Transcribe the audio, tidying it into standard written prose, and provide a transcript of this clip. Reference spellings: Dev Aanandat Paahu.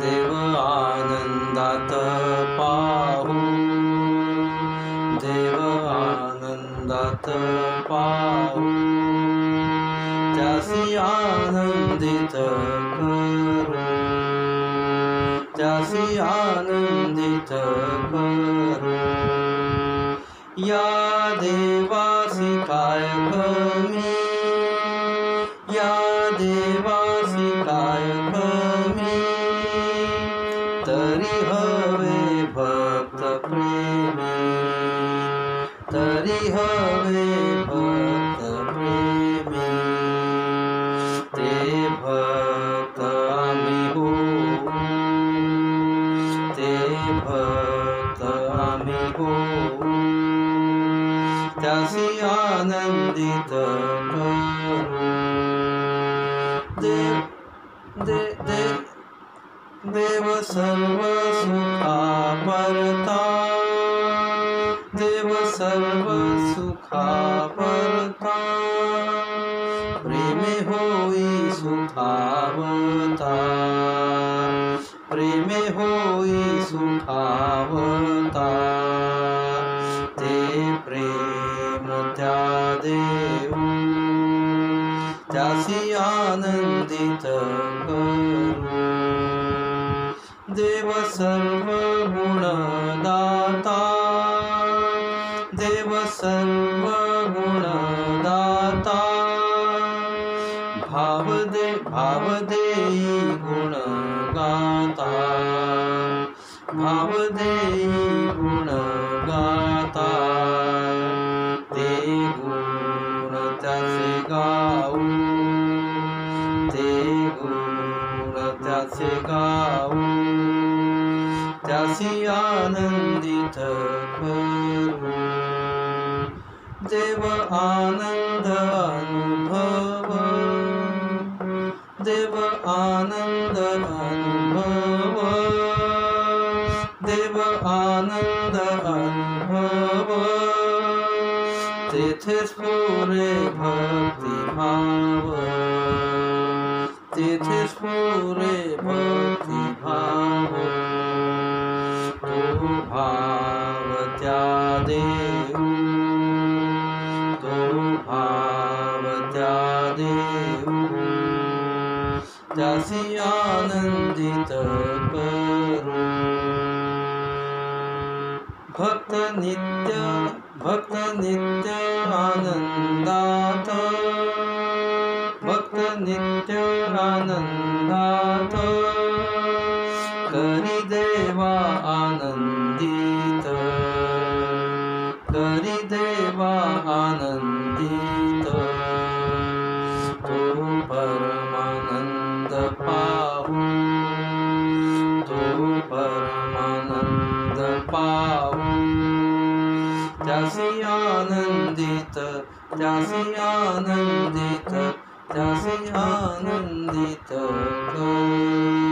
देव आनंदात पाहू, देव आनंदात पाहू, त्यासी आनंदित करू, त्यासी आनंदित करू। या देवासी काय कमी, या देवासी काय कमी, तरी हवे भक्त प्रेमी, तरी हवे भक्त प्रेमी। ते भक्त आम्ही होऊ, ते भक्त आम्ही होऊ, त्यासी आनंदित करू। देव सर्व सुखापरता, देव सर्व सुखापरता, प्रेमे होई सुखावता, प्रेमे होई सुखावता। ते प्रेम त्या देऊ, त्यासी आनंदित करू। देव सर्व गुणदाता, देव सर्व गुणदाता, भाव देई गुण गाता, भाव देई गुण गाता। ते गुण त्याचे गाऊ, ते गुण त्याचे गाऊ, त्यासी आनंदित करू। देव आनंद अनुभव, देव आनंद अनुभव, देव आनंद अनुभव, तेथे स्फुरे भक्तिभाव, तेथे स्फुरे भक्तिभाव। भाव त्या देऊ, तो भाव त्या देऊ, त्यासी आनंदित करू। भक्त नित्य आनंदात, भक्त नित्य आनंदात, करी देवा आनंदित, करी देवा आनंदित। तो परमानंद पाहू, तो परमानंद पाहू, त्यासी आनंदित, त्यासी आनंदित, त्यासी आनंदित करू।